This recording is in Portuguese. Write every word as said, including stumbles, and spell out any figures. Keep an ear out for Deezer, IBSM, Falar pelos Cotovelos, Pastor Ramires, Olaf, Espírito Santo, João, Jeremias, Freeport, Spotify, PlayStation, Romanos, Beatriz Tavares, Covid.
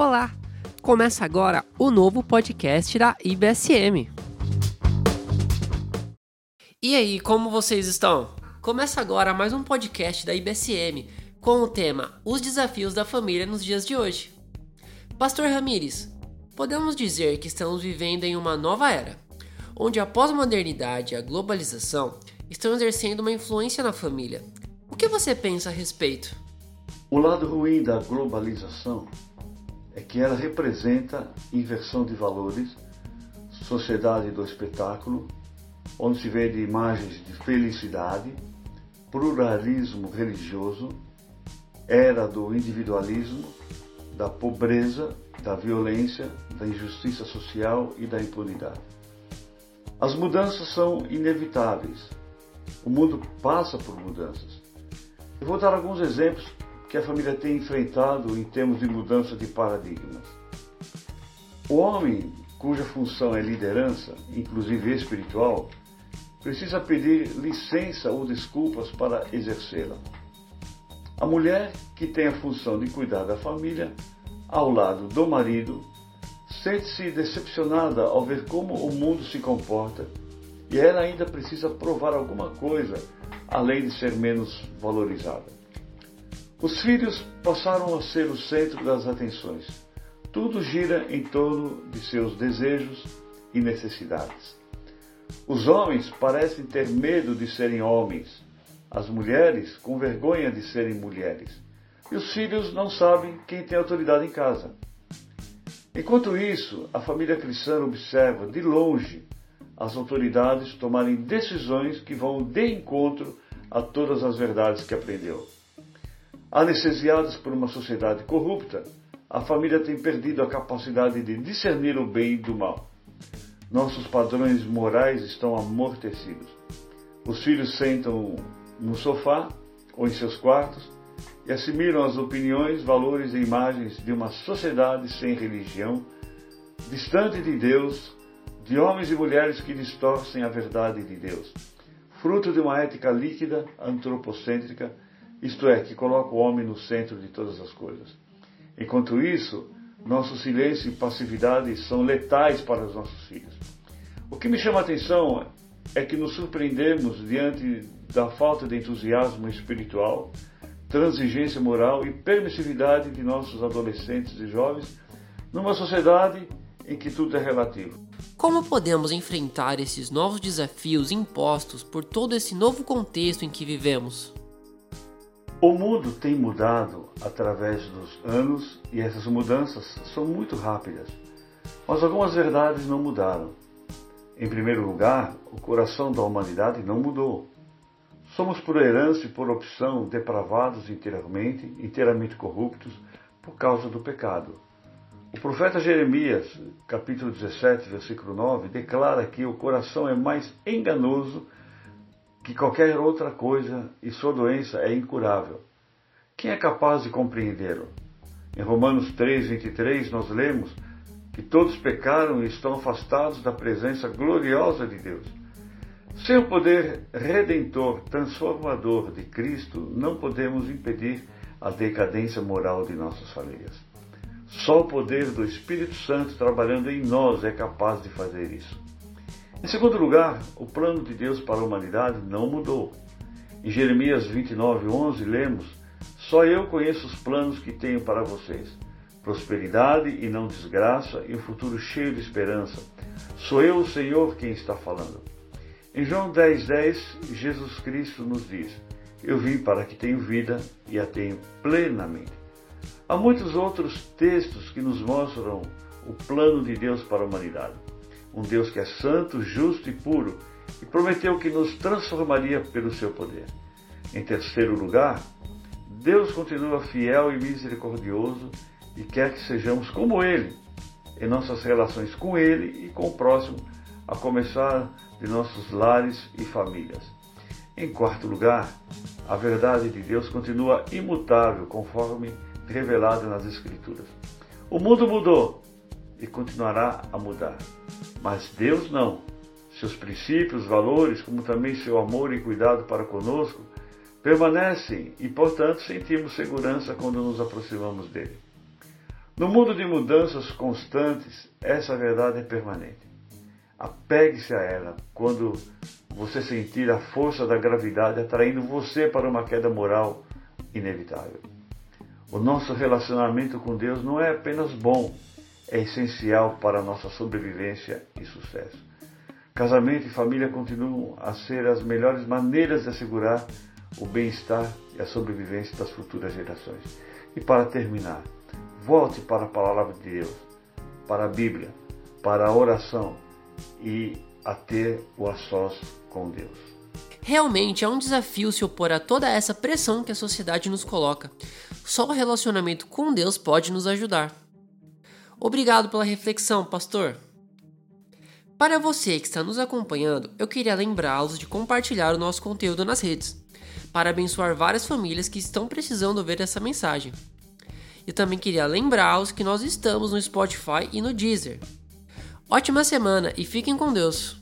Olá! Começa agora o novo podcast da I B S M. E aí, como vocês estão? Começa agora mais um podcast da I B S M com o tema Os Desafios da Família nos Dias de Hoje. Pastor Ramires, podemos dizer que estamos vivendo em uma nova era, onde a pós-modernidade e a globalização estão exercendo uma influência na família. O que você pensa a respeito? O lado ruim da globalização é que ela representa inversão de valores, sociedade do espetáculo, onde se vende imagens de felicidade, pluralismo religioso, era do individualismo, da pobreza, da violência, da injustiça social e da impunidade. As mudanças são inevitáveis. O mundo passa por mudanças. Eu vou dar alguns exemplos que a família tem enfrentado em termos de mudança de paradigmas. O homem, cuja função é liderança, inclusive espiritual, precisa pedir licença ou desculpas para exercê-la. A mulher, que tem a função de cuidar da família, ao lado do marido, sente-se decepcionada ao ver como o mundo se comporta e ela ainda precisa provar alguma coisa, além de ser menos valorizada. Os filhos passaram a ser o centro das atenções. Tudo gira em torno de seus desejos e necessidades. Os homens parecem ter medo de serem homens, as mulheres com vergonha de serem mulheres, e os filhos não sabem quem tem autoridade em casa. Enquanto isso, a família cristã observa de longe as autoridades tomarem decisões que vão de encontro a todas as verdades que aprendeu. Anestesiados por uma sociedade corrupta, a família tem perdido a capacidade de discernir o bem do mal. Nossos padrões morais estão amortecidos. Os filhos sentam no sofá ou em seus quartos e assimilam as opiniões, valores e imagens de uma sociedade sem religião, distante de Deus, de homens e mulheres que distorcem a verdade de Deus, fruto de uma ética líquida, antropocêntrica, isto é, que coloca o homem no centro de todas as coisas. Enquanto isso, nosso silêncio e passividade são letais para os nossos filhos. O que me chama a atenção é que nos surpreendemos diante da falta de entusiasmo espiritual, transigência moral e permissividade de nossos adolescentes e jovens numa sociedade em que tudo é relativo. Como podemos enfrentar esses novos desafios impostos por todo esse novo contexto em que vivemos? O mundo tem mudado através dos anos e essas mudanças são muito rápidas, mas algumas verdades não mudaram. Em primeiro lugar, o coração da humanidade não mudou. Somos por herança e por opção depravados interiormente, inteiramente corruptos por causa do pecado. O profeta Jeremias, capítulo dezessete, versículo nove, declara que o coração é mais enganoso que qualquer outra coisa e sua doença é incurável. Quem é capaz de compreendê-lo? Em Romanos três, vinte e três, nós lemos que todos pecaram e estão afastados da presença gloriosa de Deus. Sem o poder redentor, transformador de Cristo, não podemos impedir a decadência moral de nossas falhas. Só o poder do Espírito Santo trabalhando em nós é capaz de fazer isso. Em segundo lugar, o plano de Deus para a humanidade não mudou. Em Jeremias vinte e nove, onze lemos: "Só eu conheço os planos que tenho para vocês, prosperidade e não desgraça e um futuro cheio de esperança. Sou eu, o Senhor, quem está falando." Em João dez, dez, Jesus Cristo nos diz: "Eu vim para que tenham vida e a tenham plenamente." Há muitos outros textos que nos mostram o plano de Deus para a humanidade. Um Deus que é santo, justo e puro, e prometeu que nos transformaria pelo seu poder. Em terceiro lugar, Deus continua fiel e misericordioso e quer que sejamos como Ele, em nossas relações com Ele e com o próximo, a começar de nossos lares e famílias. Em quarto lugar, a verdade de Deus continua imutável, conforme revelada nas Escrituras. O mundo mudou e continuará a mudar, mas Deus não. Seus princípios, valores, como também seu amor e cuidado para conosco, permanecem e, portanto, sentimos segurança quando nos aproximamos dele. No mundo de mudanças constantes, essa verdade é permanente. Apegue-se a ela quando você sentir a força da gravidade atraindo você para uma queda moral inevitável. O nosso relacionamento com Deus não é apenas bom, é essencial para a nossa sobrevivência e sucesso. Casamento e família continuam a ser as melhores maneiras de assegurar o bem-estar e a sobrevivência das futuras gerações. E para terminar, volte para a palavra de Deus, para a Bíblia, para a oração e a ter o a sós com Deus. Realmente é um desafio se opor a toda essa pressão que a sociedade nos coloca. Só o relacionamento com Deus pode nos ajudar. Obrigado pela reflexão, pastor. Para você que está nos acompanhando, eu queria lembrá-los de compartilhar o nosso conteúdo nas redes, para abençoar várias famílias que estão precisando ver essa mensagem. Eu também queria lembrá-los que nós estamos no Spotify e no Deezer. Ótima semana e fiquem com Deus!